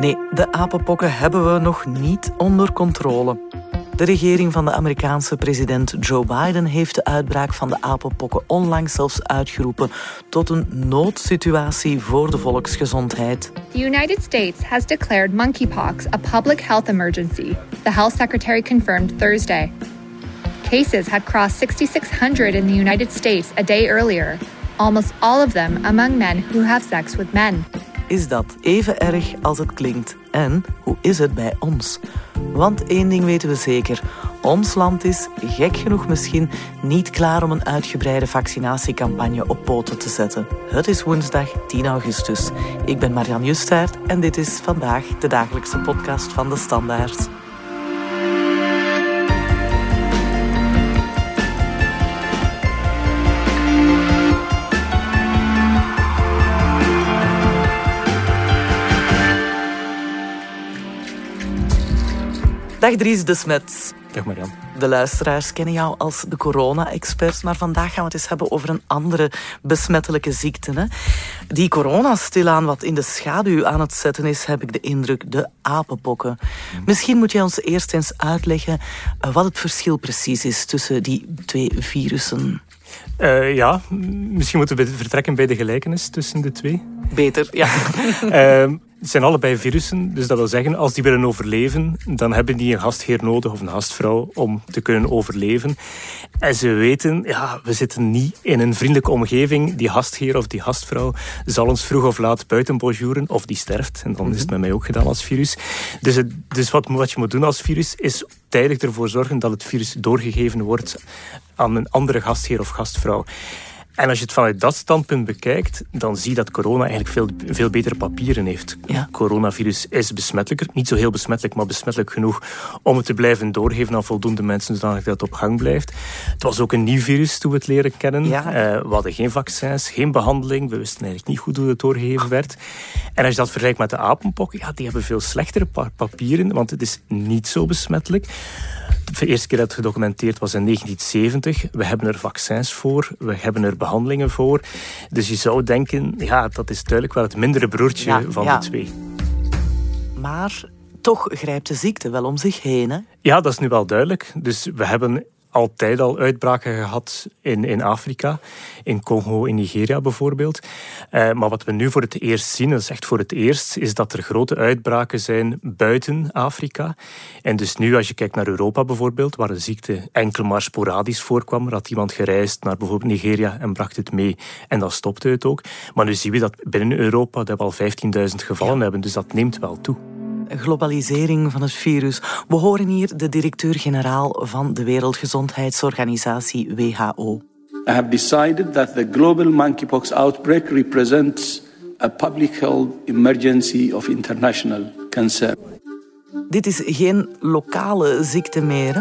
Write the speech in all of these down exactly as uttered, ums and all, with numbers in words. Nee, de apenpokken hebben we nog niet onder controle. De regering van de Amerikaanse president Joe Biden heeft de uitbraak van de apenpokken onlangs zelfs uitgeroepen tot een noodsituatie voor de volksgezondheid. The United States has declared monkeypox a public health emergency. The health secretary confirmed Thursday. Cases had crossed zesduizend zeshonderd in the United States a day earlier, almost all of them among men who have sex with men. Is dat even erg als het klinkt? En hoe is het bij ons? Want één ding weten we zeker. Ons land is, gek genoeg misschien, niet klaar om een uitgebreide vaccinatiecampagne op poten te zetten. Het is woensdag tien augustus. Ik ben Marian Justaert en dit is vandaag de dagelijkse podcast van De Standaard. Dag Dries de Smets. Dag Marian. De luisteraars kennen jou als de corona-expert, maar vandaag gaan we het eens hebben over een andere besmettelijke ziekte. Hè? Die corona stilaan wat in de schaduw aan het zetten is, heb ik de indruk, de apenpokken. Misschien moet jij ons eerst eens uitleggen wat het verschil precies is tussen die twee virussen. Uh, ja, misschien moeten we vertrekken bij de gelijkenis tussen de twee. Beter, ja. uh, Het zijn allebei virussen, dus dat wil zeggen, als die willen overleven, dan hebben die een gastheer nodig of een gastvrouw om te kunnen overleven. En ze weten, ja, we zitten niet in een vriendelijke omgeving. Die gastheer of die gastvrouw zal ons vroeg of laat buiten bonjouren, of die sterft. En dan is het met mij ook gedaan als virus. Dus, het, dus wat, wat je moet doen als virus, is tijdig ervoor zorgen dat het virus doorgegeven wordt aan een andere gastheer of gastvrouw. En als je het vanuit dat standpunt bekijkt, dan zie je dat corona eigenlijk veel, veel betere papieren heeft. Ja. Coronavirus is besmettelijker. Niet zo heel besmettelijk, maar besmettelijk genoeg om het te blijven doorgeven aan voldoende mensen, zodat dat op gang blijft. Het was ook een nieuw virus toen we het leren kennen. Ja. Uh, we hadden geen vaccins, geen behandeling. We wisten eigenlijk niet goed hoe het doorgegeven werd. En als je dat vergelijkt met de apenpokken, ja, die hebben veel slechtere papieren, want het is niet zo besmettelijk. De eerste keer dat het gedocumenteerd was in negentien zeventig. We hebben er vaccins voor, we hebben er behandelingen voor. Dus je zou denken, ja, dat is duidelijk wel het mindere broertje ja, van ja. de twee. Maar toch grijpt de ziekte wel om zich heen, hè? Ja, dat is nu wel duidelijk. Dus we hebben altijd al uitbraken gehad in, in Afrika, in Congo, in Nigeria bijvoorbeeld. Uh, maar wat we nu voor het eerst zien, dat is echt voor het eerst, is dat er grote uitbraken zijn buiten Afrika. En dus nu, als je kijkt naar Europa bijvoorbeeld, waar de ziekte enkel maar sporadisch voorkwam, er had iemand gereisd naar bijvoorbeeld Nigeria en bracht het mee en dan stopte het ook. Maar nu zien we dat binnen Europa, dat we al vijftienduizend gevallen ja. hebben, dus dat neemt wel toe. Globalisering van het virus. We horen hier de directeur-generaal van de Wereldgezondheidsorganisatie W H O. I have decided that the global monkeypox outbreak represents a public health emergency of international concern. Dit is geen lokale ziekte meer, hè?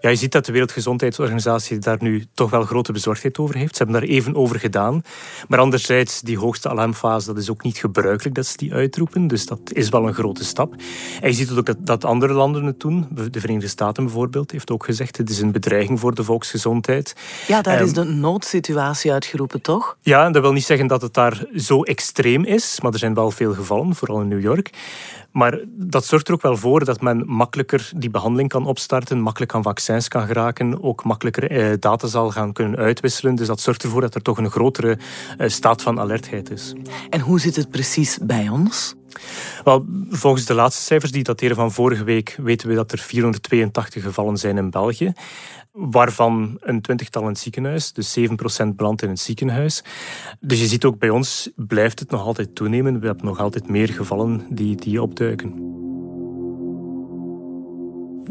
Ja, je ziet dat de Wereldgezondheidsorganisatie daar nu toch wel grote bezorgdheid over heeft. Ze hebben daar even over gedaan. Maar anderzijds, die hoogste alarmfase, dat is ook niet gebruikelijk dat ze die uitroepen. Dus dat is wel een grote stap. En je ziet ook dat, dat andere landen het doen. De Verenigde Staten bijvoorbeeld heeft ook gezegd, het is een bedreiging voor de volksgezondheid. Ja, daar um, is de noodsituatie uitgeroepen, toch? Ja, en dat wil niet zeggen dat het daar zo extreem is. Maar er zijn wel veel gevallen, vooral in New York. Maar dat zorgt er ook wel voor dat men makkelijker die behandeling kan opstarten, makkelijk aan vaccins kan geraken, ook makkelijker eh, data zal gaan kunnen uitwisselen. Dus dat zorgt ervoor dat er toch een grotere eh, staat van alertheid is. En hoe zit het precies bij ons? Wel, volgens de laatste cijfers die dateren van vorige week weten we dat er vierhonderdtweeëntachtig gevallen zijn in België, waarvan een twintigtal in het ziekenhuis, dus zeven procent brandt in het ziekenhuis. Dus je ziet ook bij ons blijft het nog altijd toenemen. We hebben nog altijd meer gevallen die, die opduiken.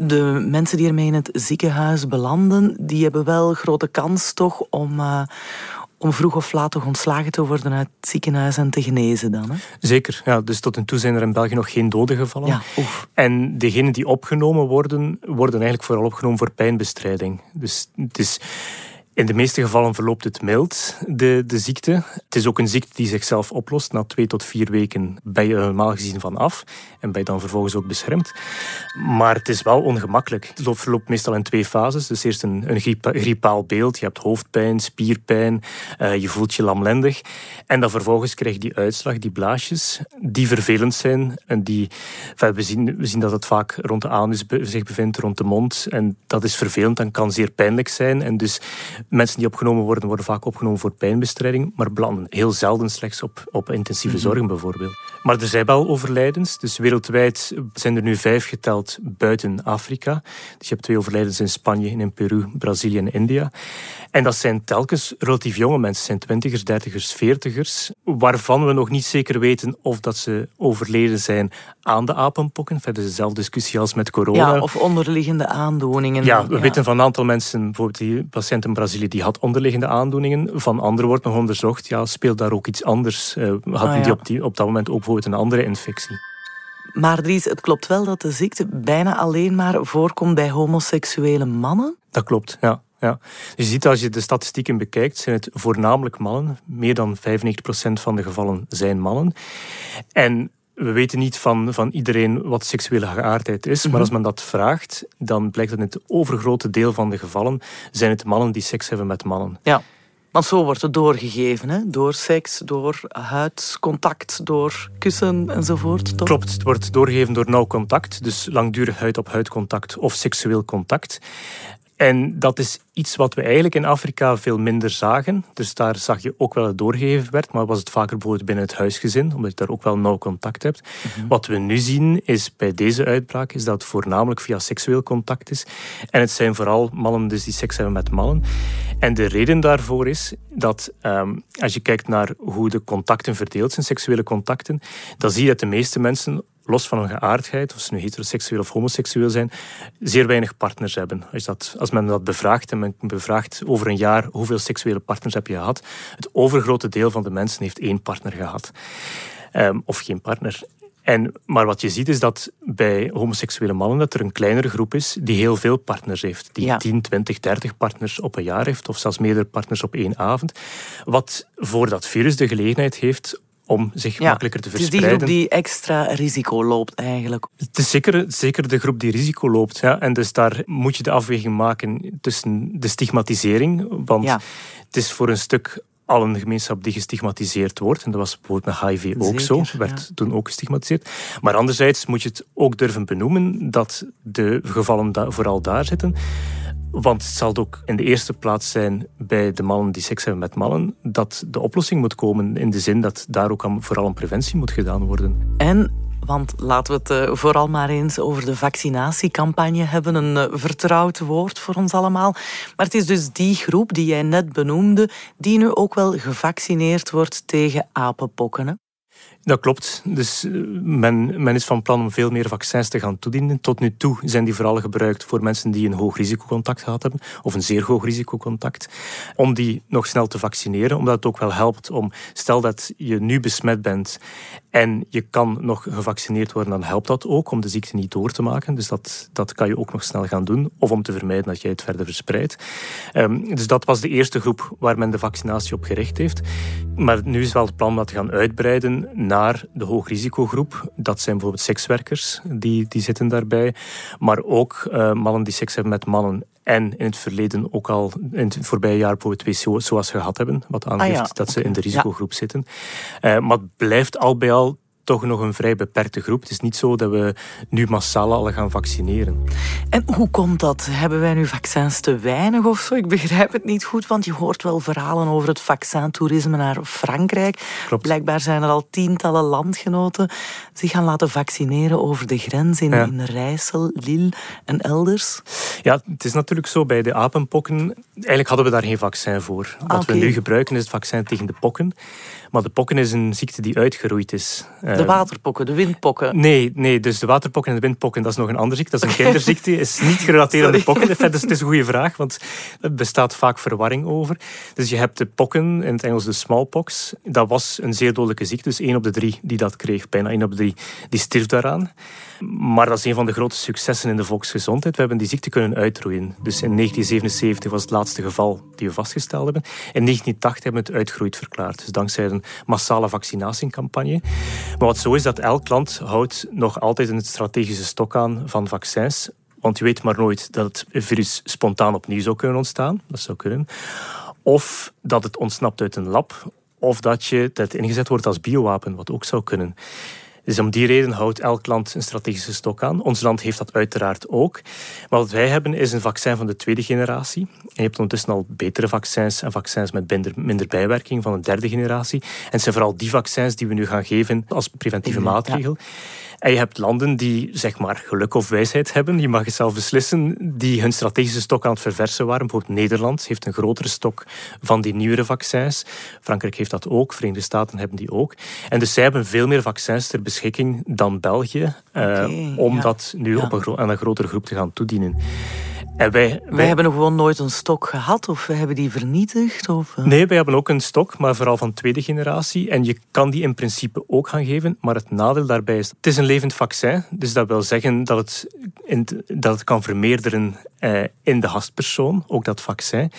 De mensen die ermee in het ziekenhuis belanden, die hebben wel grote kans toch om... Uh, om vroeg of laat toch ontslagen te worden uit het ziekenhuis en te genezen dan, hè? Zeker, ja, dus tot en toe zijn er in België nog geen doden gevallen. Ja, en degenen die opgenomen worden, worden eigenlijk vooral opgenomen voor pijnbestrijding. Dus het is... In de meeste gevallen verloopt het mild, de, de ziekte. Het is ook een ziekte die zichzelf oplost. Na twee tot vier weken ben je er normaal gezien van af en ben je dan vervolgens ook beschermd. Maar het is wel ongemakkelijk. Het verloopt meestal in twee fases. Dus eerst een, een griepa, griepaal beeld. Je hebt hoofdpijn, spierpijn, uh, je voelt je lamlendig. En dan vervolgens krijg je die uitslag, die blaasjes, die vervelend zijn. En die, enfin, we, zien, we zien dat het vaak rond de anus be, zich bevindt, rond de mond. En dat is vervelend en kan zeer pijnlijk zijn. En dus... Mensen die opgenomen worden, worden vaak opgenomen voor pijnbestrijding, maar belanden heel zelden slechts op, op intensieve zorgen bijvoorbeeld. Maar er zijn wel overlijdens, dus wereldwijd zijn er nu vijf geteld buiten Afrika. Dus je hebt twee overlijdens in Spanje en in Peru, Brazilië en India. En dat zijn telkens relatief jonge mensen, zijn twintigers, dertigers, veertigers, waarvan we nog niet zeker weten of dat ze overleden zijn aan de apenpokken. Verder is dezelfde discussie als met corona. Ja, of onderliggende aandoeningen. Ja, we ja. weten van een aantal mensen, bijvoorbeeld die patiënt in Brazilië, die had onderliggende aandoeningen. Van anderen wordt nog onderzocht. Ja, speelt daar ook iets anders? Uh, hadden ah, ja. die, op die op dat moment ook bijvoorbeeld een andere infectie? Maar Dries, het klopt wel dat de ziekte bijna alleen maar voorkomt bij homoseksuele mannen? Dat klopt, ja. ja. Je ziet als je de statistieken bekijkt, zijn het voornamelijk mannen. Meer dan vijfennegentig procent van de gevallen zijn mannen. En... We weten niet van, van iedereen wat seksuele geaardheid is, maar als men dat vraagt, dan blijkt dat in het overgrote deel van de gevallen zijn het mannen die seks hebben met mannen. Ja, want zo wordt het doorgegeven, hè? Door seks, door huidcontact, door kussen enzovoort, toch? Klopt, het wordt doorgegeven door nauw contact, dus langdurig huid-op-huid contact of seksueel contact. En dat is iets wat we eigenlijk in Afrika veel minder zagen. Dus daar zag je ook wel het doorgegeven werd, maar was het vaker bijvoorbeeld binnen het huisgezin, omdat je daar ook wel nauw contact hebt. Mm-hmm. Wat we nu zien is bij deze uitbraak is dat het voornamelijk via seksueel contact is. En het zijn vooral mannen dus die seks hebben met mannen. En de reden daarvoor is dat um, als je kijkt naar hoe de contacten verdeeld zijn, seksuele contacten, dan zie je dat de meeste mensen... los van hun geaardheid, of ze nu heteroseksueel of homoseksueel zijn, zeer weinig partners hebben. Als, dat, als men dat bevraagt, en men bevraagt over een jaar hoeveel seksuele partners heb je gehad, het overgrote deel van de mensen heeft één partner gehad. Um, of geen partner. En, maar wat je ziet is dat bij homoseksuele mannen dat er een kleinere groep is die heel veel partners heeft. Die ja. tien, twintig, dertig partners op een jaar heeft, of zelfs meerdere partners op één avond. Wat voor dat virus de gelegenheid heeft... om zich ja, makkelijker te verspreiden. Het is die groep die extra risico loopt eigenlijk. Het is zeker, zeker de groep die risico loopt. Ja. En dus daar moet je de afweging maken tussen de stigmatisering. Want ja. het is voor een stuk al een gemeenschap die gestigmatiseerd wordt. En dat was bijvoorbeeld met H I V ook zeker, zo. Werd ja. toen ook gestigmatiseerd. Maar anderzijds moet je het ook durven benoemen dat de gevallen da- vooral daar zitten... Want het zal ook in de eerste plaats zijn bij de mannen die seks hebben met mannen dat de oplossing moet komen in de zin dat daar ook vooral een preventie moet gedaan worden. En, want laten we het vooral maar eens over de vaccinatiecampagne hebben, een vertrouwd woord voor ons allemaal. Maar het is dus die groep die jij net benoemde, die nu ook wel gevaccineerd wordt tegen apenpokken, hè? Dat klopt. Dus men, men is van plan om veel meer vaccins te gaan toedienen. Tot nu toe zijn die vooral gebruikt voor mensen die een hoog risicocontact gehad hebben, of een zeer hoog risicocontact, om die nog snel te vaccineren. Omdat het ook wel helpt om, stel dat je nu besmet bent en je kan nog gevaccineerd worden, dan helpt dat ook om de ziekte niet door te maken. Dus dat, dat kan je ook nog snel gaan doen, of om te vermijden dat jij het verder verspreidt. Um, dus dat was de eerste groep waar men de vaccinatie op gericht heeft. Maar nu is wel het plan om dat te gaan uitbreiden naar de hoogrisicogroep. Dat zijn bijvoorbeeld sekswerkers, die, die zitten daarbij. Maar ook uh, mannen die seks hebben met mannen. En in het verleden ook al in het voorbije jaar bijvoorbeeld W H O's gehad hebben. Wat aangeeft ah ja, dat ze okay. in de risicogroep ja. zitten. Uh, maar het blijft al bij al toch nog een vrij beperkte groep. Het is niet zo dat we nu massaal al gaan vaccineren. En hoe komt dat? Hebben wij nu vaccins te weinig of zo? Ik begrijp het niet goed, want je hoort wel verhalen over het vaccintoerisme naar Frankrijk. Klopt. Blijkbaar zijn er al tientallen landgenoten zich gaan laten vaccineren over de grens in, ja. in Rijssel, Lille en elders. Ja, het is natuurlijk zo bij de apenpokken. Eigenlijk hadden we daar geen vaccin voor. Wat ah, okay. we nu gebruiken is het vaccin tegen de pokken. Maar de pokken is een ziekte die uitgeroeid is. De waterpokken, de windpokken? Nee, nee, dus de waterpokken en de windpokken, dat is nog een andere ziekte. Dat is een kinderziekte, is niet gerelateerd aan de pokken. Dus het is een goede vraag, want er bestaat vaak verwarring over. Dus je hebt de pokken, in het Engels de smallpox. Dat was een zeer dodelijke ziekte, dus één op de drie die dat kreeg, bijna één op de drie, die stierf daaraan. Maar dat is een van de grote successen in de volksgezondheid. We hebben die ziekte kunnen uitroeien. Dus in negentien zevenenzeventig was het laatste geval die we vastgesteld hebben. In negentien tachtig hebben we het uitgeroeid verklaard. Dus dankzij een massale vaccinatiecampagne. Maar wat zo is dat elk land houdt nog altijd een strategische stok aan van vaccins. Want je weet maar nooit dat het virus spontaan opnieuw zou kunnen ontstaan. Dat zou kunnen. Of dat het ontsnapt uit een lab. Of dat je dat ingezet wordt als biowapen, wat ook zou kunnen. Dus om die reden houdt elk land een strategische stok aan. Ons land heeft dat uiteraard ook. Maar wat wij hebben is een vaccin van de tweede generatie. En je hebt ondertussen al betere vaccins en vaccins met minder, minder bijwerking van een derde generatie. En het zijn vooral die vaccins die we nu gaan geven als preventieve maatregel. Ja. En je hebt landen die, zeg maar, geluk of wijsheid hebben. Je mag het zelf beslissen. Die hun strategische stok aan het verversen waren. Bijvoorbeeld Nederland heeft een grotere stok van die nieuwere vaccins. Frankrijk heeft dat ook. Verenigde Staten hebben die ook. En dus zij hebben veel meer vaccins ter beschikking dan België. Okay, uh, om ja. dat nu ja. op een gro- aan een grotere groep te gaan toedienen. En wij, wij... wij hebben nog gewoon nooit een stok gehad of we hebben die vernietigd? Of... Nee, wij hebben ook een stok, maar vooral van tweede generatie. En je kan die in principe ook gaan geven, maar het nadeel daarbij is... Het is een levend vaccin, dus dat wil zeggen dat het, in, dat het kan vermeerderen eh, in de gastpersoon, ook dat vaccin.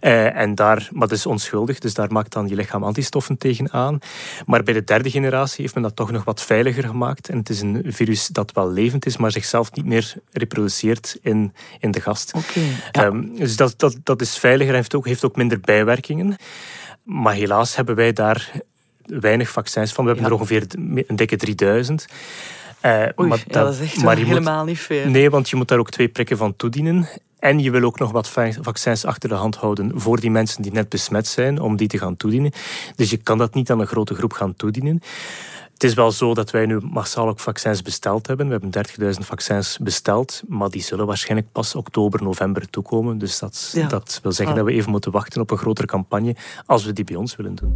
Eh, en daar, maar dat is onschuldig, dus daar maakt dan je lichaam antistoffen tegen aan. Maar bij de derde generatie heeft men dat toch nog wat veiliger gemaakt. En het is een virus dat wel levend is, maar zichzelf niet meer reproduceert in, in de gast. Okay, ja. um, dus dat, dat, dat is veiliger en heeft ook, heeft ook minder bijwerkingen. Maar helaas hebben wij daar weinig vaccins van. We hebben ja. er ongeveer een dikke drieduizend. Uh, Oei, maar dat, ja, dat is echt maar je helemaal moet, niet veel. Nee, want je moet daar ook twee prikken van toedienen. En je wil ook nog wat vaccins achter de hand houden voor die mensen die net besmet zijn, om die te gaan toedienen. Dus je kan dat niet aan een grote groep gaan toedienen. Het is wel zo dat wij nu massaal ook vaccins besteld hebben. We hebben dertigduizend vaccins besteld, maar die zullen waarschijnlijk pas oktober, november toekomen. Dus dat, ja. dat wil zeggen dat we even moeten wachten op een grotere campagne als we die bij ons willen doen.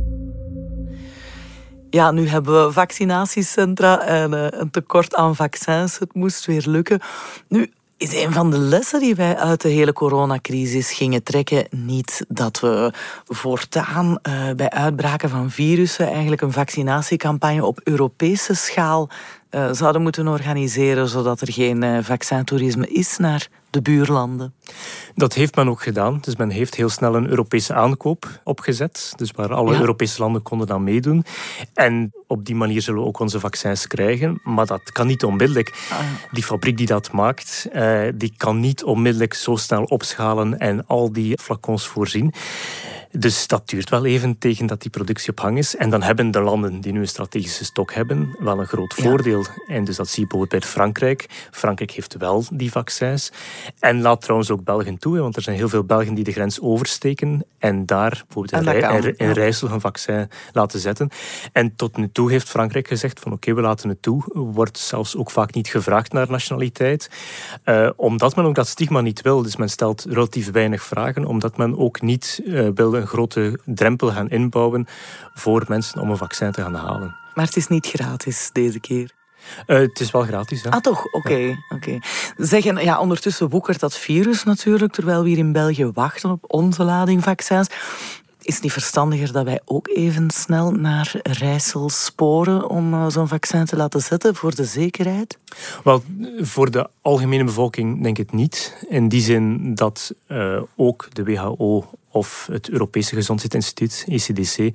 Ja, nu hebben we vaccinatiecentra en uh, een tekort aan vaccins. Het moest weer lukken. Nu is een van de lessen die wij uit de hele coronacrisis gingen trekken niet dat we voortaan uh, bij uitbraken van virussen eigenlijk een vaccinatiecampagne op Europese schaal uh, zouden moeten organiseren, zodat er geen uh, vaccintoerisme is naar de buurlanden. Dat heeft men ook gedaan. Dus men heeft heel snel een Europese aankoop opgezet. Dus waar alle ja. Europese landen konden aan meedoen. En op die manier zullen we ook onze vaccins krijgen. Maar dat kan niet onmiddellijk. Ah, ja. Die fabriek die dat maakt, eh, die kan niet onmiddellijk zo snel opschalen en al die flacons voorzien. Dus dat duurt wel even tegen dat die productie op hang is. En dan hebben de landen die nu een strategische stok hebben wel een groot ja. voordeel. En dus dat zie je bijvoorbeeld bij Frankrijk. Frankrijk heeft wel die vaccins. En laat trouwens ook Belgen toe, want er zijn heel veel Belgen die de grens oversteken en daar bijvoorbeeld in, Rij- in Rijssel een vaccin laten zetten. En tot nu toe heeft Frankrijk gezegd van oké, okay, we laten het toe. Wordt zelfs ook vaak niet gevraagd naar nationaliteit. Uh, omdat men ook dat stigma niet wil. Dus men stelt relatief weinig vragen, omdat men ook niet uh, wil een grote drempel gaan inbouwen voor mensen om een vaccin te gaan halen. Maar het is niet gratis deze keer. Uh, het is wel gratis. Hè? Ah, toch? Oké. Okay. Ja. Okay. Zeggen, ja, ondertussen woekert dat virus natuurlijk, terwijl we hier in België wachten op onze lading vaccins. Is het niet verstandiger dat wij ook even snel naar Rijssel sporen om uh, zo'n vaccin te laten zetten voor de zekerheid? Wel, voor de algemene bevolking denk ik het niet. In die zin dat uh, ook de W H O of het Europese Gezondheidsinstituut, E C D C,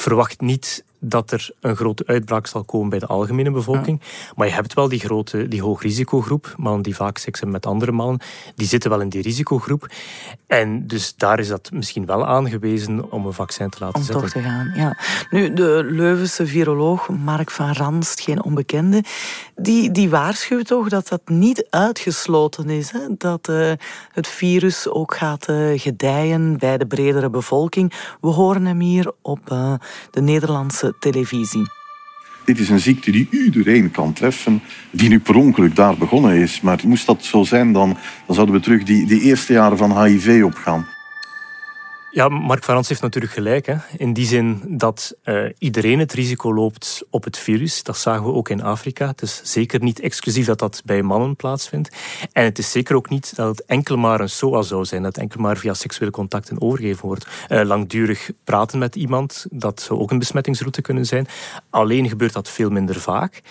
verwacht niet dat er een grote uitbraak zal komen bij de algemene bevolking. Ja. Maar je hebt wel die grote, die hoogrisicogroep, mannen die vaak seks hebben met andere mannen, die zitten wel in die risicogroep. En dus daar is dat misschien wel aangewezen om een vaccin te laten om zetten. Om toch te gaan, ja. Nu, de Leuvense viroloog Mark van Ranst, geen onbekende, die, die waarschuwt toch dat dat niet uitgesloten is, hè? Dat uh, het virus ook gaat uh, gedijen bij de bredere bevolking. We horen hem hier op uh, de Nederlandse televisie. Dit is een ziekte die iedereen kan treffen, die nu per ongeluk daar begonnen is. Maar moest dat zo zijn, dan, dan zouden we terug die, die eerste jaren van H I V opgaan. Ja, Mark van Ranst heeft natuurlijk gelijk, hè. In die zin dat uh, iedereen het risico loopt op het virus. Dat zagen we ook in Afrika. Het is zeker niet exclusief dat dat bij mannen plaatsvindt. En het is zeker ook niet dat het enkel maar een S O A zou zijn. Dat het enkel maar via seksuele contacten overgegeven wordt. Uh, langdurig praten met iemand, dat zou ook een besmettingsroute kunnen zijn. Alleen gebeurt dat veel minder vaak.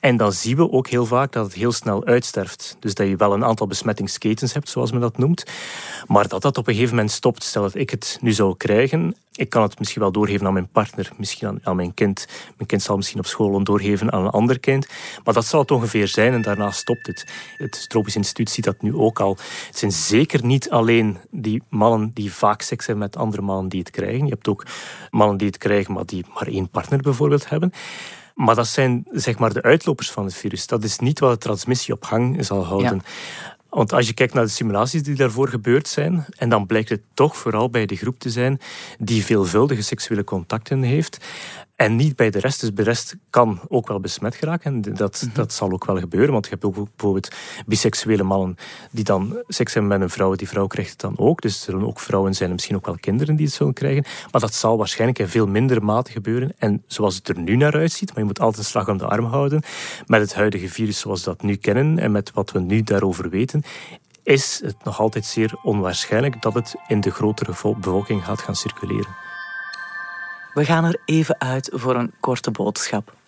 En dan zien we ook heel vaak dat het heel snel uitsterft. Dus dat je wel een aantal besmettingsketens hebt, zoals men dat noemt. Maar dat dat op een gegeven moment stopt. Stel dat ik het nu zou krijgen. Ik kan het misschien wel doorgeven aan mijn partner, misschien aan, aan mijn kind. Mijn kind zal misschien op school doorgeven aan een ander kind. Maar dat zal het ongeveer zijn en daarna stopt het. Het Tropisch Instituut ziet dat nu ook al. Het zijn zeker niet alleen die mannen die vaak seks hebben met andere mannen die het krijgen. Je hebt ook mannen die het krijgen, maar die maar één partner bijvoorbeeld hebben. Maar dat zijn zeg maar de uitlopers van het virus. Dat is niet wat de transmissie op gang zal houden. Ja. Want als je kijkt naar de simulaties die daarvoor gebeurd zijn, en dan blijkt het toch vooral bij de groep te zijn die veelvuldige seksuele contacten heeft, en niet bij de rest. Dus de rest kan ook wel besmet geraken. Dat, dat zal ook wel gebeuren, want je hebt ook bijvoorbeeld biseksuele mannen die dan seks hebben met een vrouw. Die vrouw krijgt het dan ook. Dus er zullen ook vrouwen zijn en misschien ook wel kinderen die het zullen krijgen. Maar dat zal waarschijnlijk in veel minder mate gebeuren. En zoals het er nu naar uitziet, maar je moet altijd een slag om de arm houden, met het huidige virus zoals we dat nu kennen en met wat we nu daarover weten, is het nog altijd zeer onwaarschijnlijk dat het in de grotere bevolking gaat gaan circuleren. We gaan er even uit voor een korte boodschap.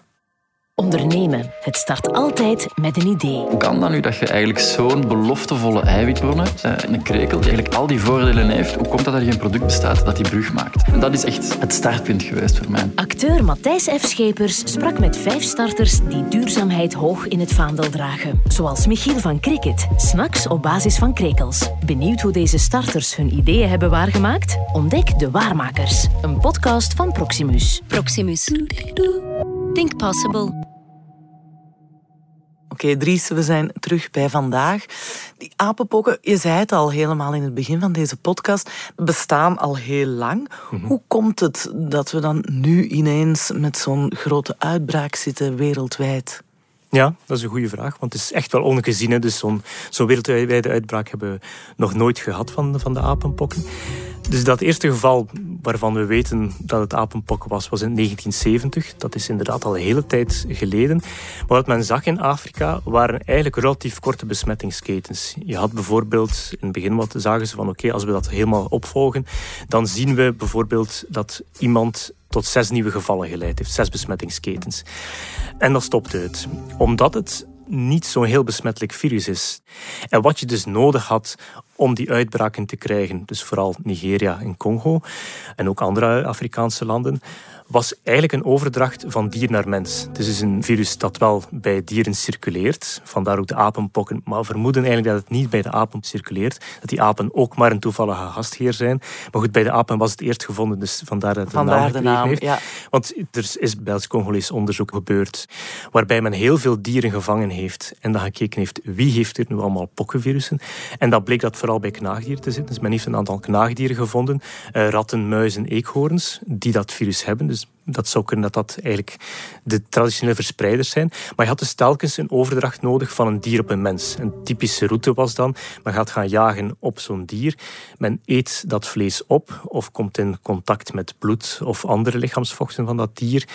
Ondernemen. Het start altijd met een idee. Hoe kan dat nu dat je eigenlijk zo'n beloftevolle eiwitbron hebt? Een krekel die eigenlijk al die voordelen heeft. Hoe komt dat er geen product bestaat dat die brug maakt? En dat is echt het startpunt geweest voor mij. Acteur Matthijs F. Schepers sprak met vijf starters die duurzaamheid hoog in het vaandel dragen. Zoals Michiel van Cricket, snacks op basis van krekels. Benieuwd hoe deze starters hun ideeën hebben waargemaakt? Ontdek De Waarmakers, een podcast van Proximus. Proximus. Think possible. Oké, okay, Dries, we zijn terug bij vandaag. Die apenpokken, je zei het al helemaal in het begin van deze podcast, bestaan al heel lang. Mm-hmm. Hoe komt het dat we dan nu ineens met zo'n grote uitbraak zitten wereldwijd? Ja, dat is een goede vraag, want het is echt wel ongezien. Hè? Dus zo'n, zo'n wereldwijde uitbraak hebben we nog nooit gehad van, van de apenpokken. Dus dat eerste geval waarvan we weten dat het apenpok was, was in negentien zeventig. Dat is inderdaad al een hele tijd geleden. Maar wat men zag in Afrika waren eigenlijk relatief korte besmettingsketens. Je had bijvoorbeeld, in het begin wat zagen ze van oké, okay, als we dat helemaal opvolgen, dan zien we bijvoorbeeld dat iemand tot zes nieuwe gevallen geleid heeft. Zes besmettingsketens. En dat stopte het. Omdat het niet zo'n heel besmettelijk virus is. En wat je dus nodig had om die uitbraken te krijgen, dus vooral Nigeria en Congo en ook andere Afrikaanse landen, was eigenlijk een overdracht van dier naar mens. Het is dus een virus dat wel bij dieren circuleert, vandaar ook de apenpokken, maar we vermoeden eigenlijk dat het niet bij de apen circuleert, dat die apen ook maar een toevallige gastheer zijn. Maar goed, bij de apen was het eerst gevonden, dus vandaar dat het een naam gekregen heeft. Ja. Want er is bij het Congolees onderzoek gebeurd, waarbij men heel veel dieren gevangen heeft en dan gekeken heeft, wie heeft er nu allemaal pokkenvirussen? En dat bleek dat vooral bij knaagdieren te zitten. Dus men heeft een aantal knaagdieren gevonden, ratten, muizen, eekhoorns, die dat virus hebben, dus dat zou kunnen dat dat eigenlijk de traditionele verspreiders zijn. Maar je had dus telkens een overdracht nodig van een dier op een mens. Een typische route was dan, men gaat gaan jagen op zo'n dier. Men eet dat vlees op of komt in contact met bloed of andere lichaamsvochten van dat dier.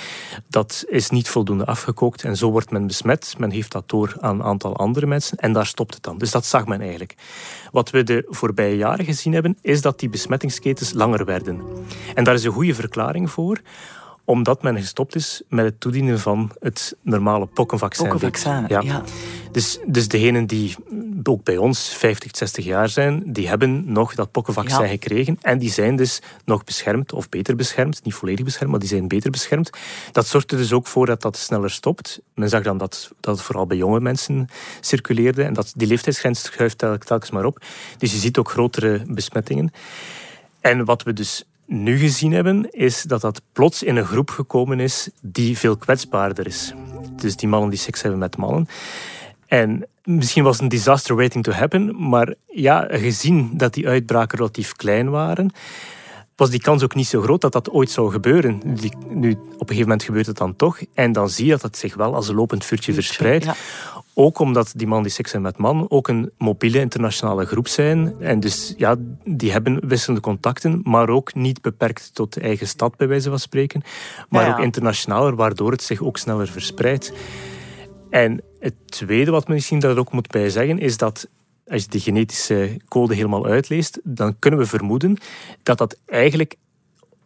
Dat is niet voldoende afgekookt en zo wordt men besmet. Men heeft dat door aan een aantal andere mensen en daar stopt het dan. Dus dat zag men eigenlijk. Wat we de voorbije jaren gezien hebben, is dat die besmettingsketens langer werden. En daar is een goede verklaring voor, omdat men gestopt is met het toedienen van het normale pokkenvaccin. Pokkenvaccin, ja. ja. Dus, dus degenen die ook bij ons vijftig, zestig jaar zijn, die hebben nog dat pokkenvaccin ja. gekregen. En die zijn dus nog beschermd, of beter beschermd. Niet volledig beschermd, maar die zijn beter beschermd. Dat zorgt er dus ook voor dat dat sneller stopt. Men zag dan dat, dat het vooral bij jonge mensen circuleerde. En dat die leeftijdsgrens schuift tel, telkens maar op. Dus je ziet ook grotere besmettingen. En wat we dus nu gezien hebben, is dat dat plots in een groep gekomen is die veel kwetsbaarder is. Dus die mannen die seks hebben met mannen. En misschien was het een disaster waiting to happen, maar ja, gezien dat die uitbraken relatief klein waren, was die kans ook niet zo groot dat dat ooit zou gebeuren. Die, nu, op een gegeven moment gebeurt het dan toch. En dan zie je dat het zich wel als een lopend vuurtje verspreidt. Ja. Ook omdat die man die seks heeft met man ook een mobiele internationale groep zijn. En dus ja, die hebben wisselende contacten, maar ook niet beperkt tot de eigen stad, bij wijze van spreken. Maar ja, ja. ook internationaler, waardoor het zich ook sneller verspreidt. En het tweede wat men misschien daar ook moet bij zeggen, is dat als je de genetische code helemaal uitleest, dan kunnen we vermoeden dat dat eigenlijk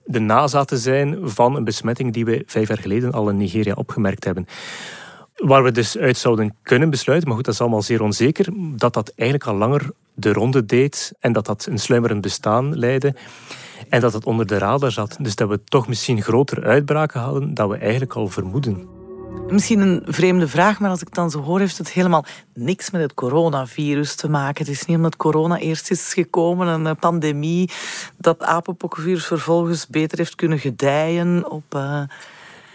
de nazaten zijn van een besmetting die we vijf jaar geleden al in Nigeria opgemerkt hebben. Waar we dus uit zouden kunnen besluiten, maar goed, dat is allemaal zeer onzeker, dat dat eigenlijk al langer de ronde deed en dat dat een sluimerend bestaan leidde en dat het onder de radar zat. Dus dat we toch misschien grotere uitbraken hadden dan we eigenlijk al vermoeden. Misschien een vreemde vraag, maar als ik dan zo hoor, heeft het helemaal niks met het coronavirus te maken. Het is niet omdat corona eerst is gekomen, een pandemie, dat apenpokkenvirus vervolgens beter heeft kunnen gedijen op... Uh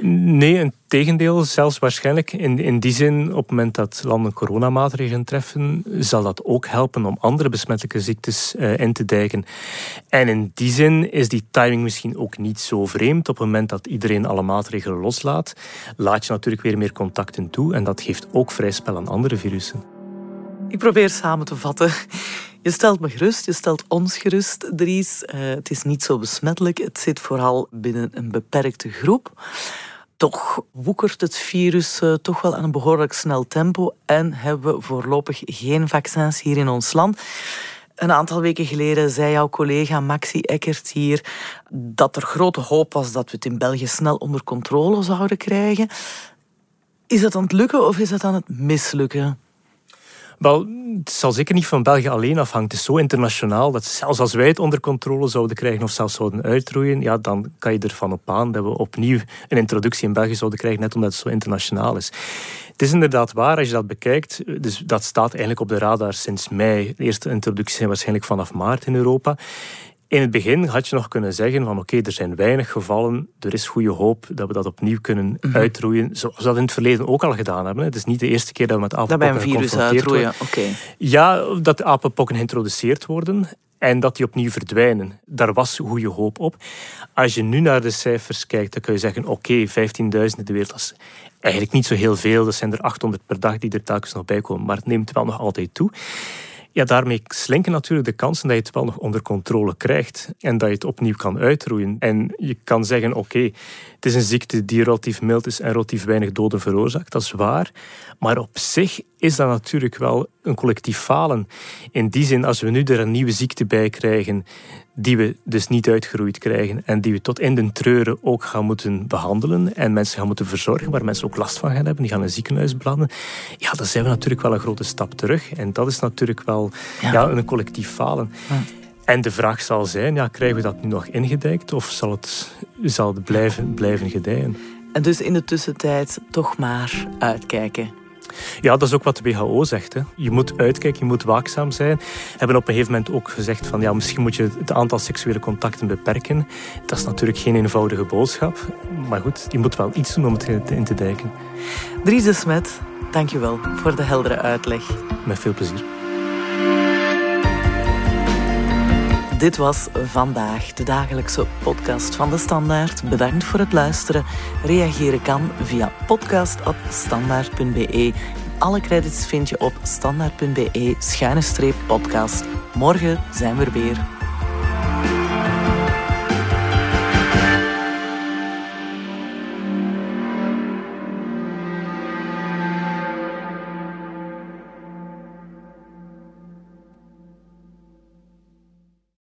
Nee, een tegendeel. Zelfs waarschijnlijk in, in die zin, op het moment dat landen coronamaatregelen treffen, zal dat ook helpen om andere besmettelijke ziektes uh, in te dijken. En in die zin is die timing misschien ook niet zo vreemd. Op het moment dat iedereen alle maatregelen loslaat, laat je natuurlijk weer meer contacten toe. En dat geeft ook vrij spel aan andere virussen. Ik probeer samen te vatten. Je stelt me gerust, je stelt ons gerust, Dries. Uh, het is niet zo besmettelijk. Het zit vooral binnen een beperkte groep. Toch woekert het virus uh, toch wel aan een behoorlijk snel tempo en hebben we voorlopig geen vaccins hier in ons land. Een aantal weken geleden zei jouw collega Maxi Eckert hier dat er grote hoop was dat we het in België snel onder controle zouden krijgen. Is dat aan het lukken of is dat aan het mislukken? Wel, het zal zeker niet van België alleen afhangen. Het is zo internationaal dat zelfs als wij het onder controle zouden krijgen of zelfs zouden uitroeien, ja, dan kan je ervan op aan dat we opnieuw een introductie in België zouden krijgen, net omdat het zo internationaal is. Het is inderdaad waar, als je dat bekijkt, dus dat staat eigenlijk op de radar sinds mei. De eerste introducties zijn waarschijnlijk vanaf maart in Europa. In het begin had je nog kunnen zeggen van oké, okay, er zijn weinig gevallen, er is goede hoop dat we dat opnieuw kunnen mm-hmm. uitroeien, zoals we dat in het verleden ook al gedaan hebben. Het is niet de eerste keer dat we met apenpokken geconfronteerd worden. Okay. Ja, dat apenpokken geïntroduceerd worden en dat die opnieuw verdwijnen. Daar was goede hoop op. Als je nu naar de cijfers kijkt, dan kun je zeggen oké, okay, vijftienduizend in de wereld, dat is eigenlijk niet zo heel veel. Dat zijn er achthonderd per dag die er telkens nog bij komen, maar het neemt wel nog altijd toe. Ja, daarmee slinken natuurlijk de kansen dat je het wel nog onder controle krijgt en dat je het opnieuw kan uitroeien. En je kan zeggen, oké, okay, het is een ziekte die relatief mild is en relatief weinig doden veroorzaakt, dat is waar. Maar op zich is dat natuurlijk wel een collectief falen. In die zin, als we nu er een nieuwe ziekte bij krijgen, die we dus niet uitgeroeid krijgen en die we tot in den treuren ook gaan moeten behandelen en mensen gaan moeten verzorgen, waar mensen ook last van gaan hebben, die gaan in een ziekenhuis belanden, ja, dan zijn we natuurlijk wel een grote stap terug. En dat is natuurlijk wel ja. Ja, een collectief falen. Ja. En de vraag zal zijn, ja, krijgen we dat nu nog ingedijkt of zal het, zal het blijven, blijven gedijen? En dus in de tussentijd toch maar uitkijken. Ja, dat is ook wat de W H O zegt. Hè. Je moet uitkijken, je moet waakzaam zijn. Hebben op een gegeven moment ook gezegd van ja, misschien moet je het aantal seksuele contacten beperken. Dat is natuurlijk geen eenvoudige boodschap. Maar goed, je moet wel iets doen om het in te dijken. Dries de Smets, dank je wel voor de heldere uitleg. Met veel plezier. Dit was Vandaag, de dagelijkse podcast van De Standaard. Bedankt voor het luisteren. Reageren kan via podcast at standaard punt b e. Alle credits vind je op standaard punt b e schuine streep podcast. Morgen zijn we er weer.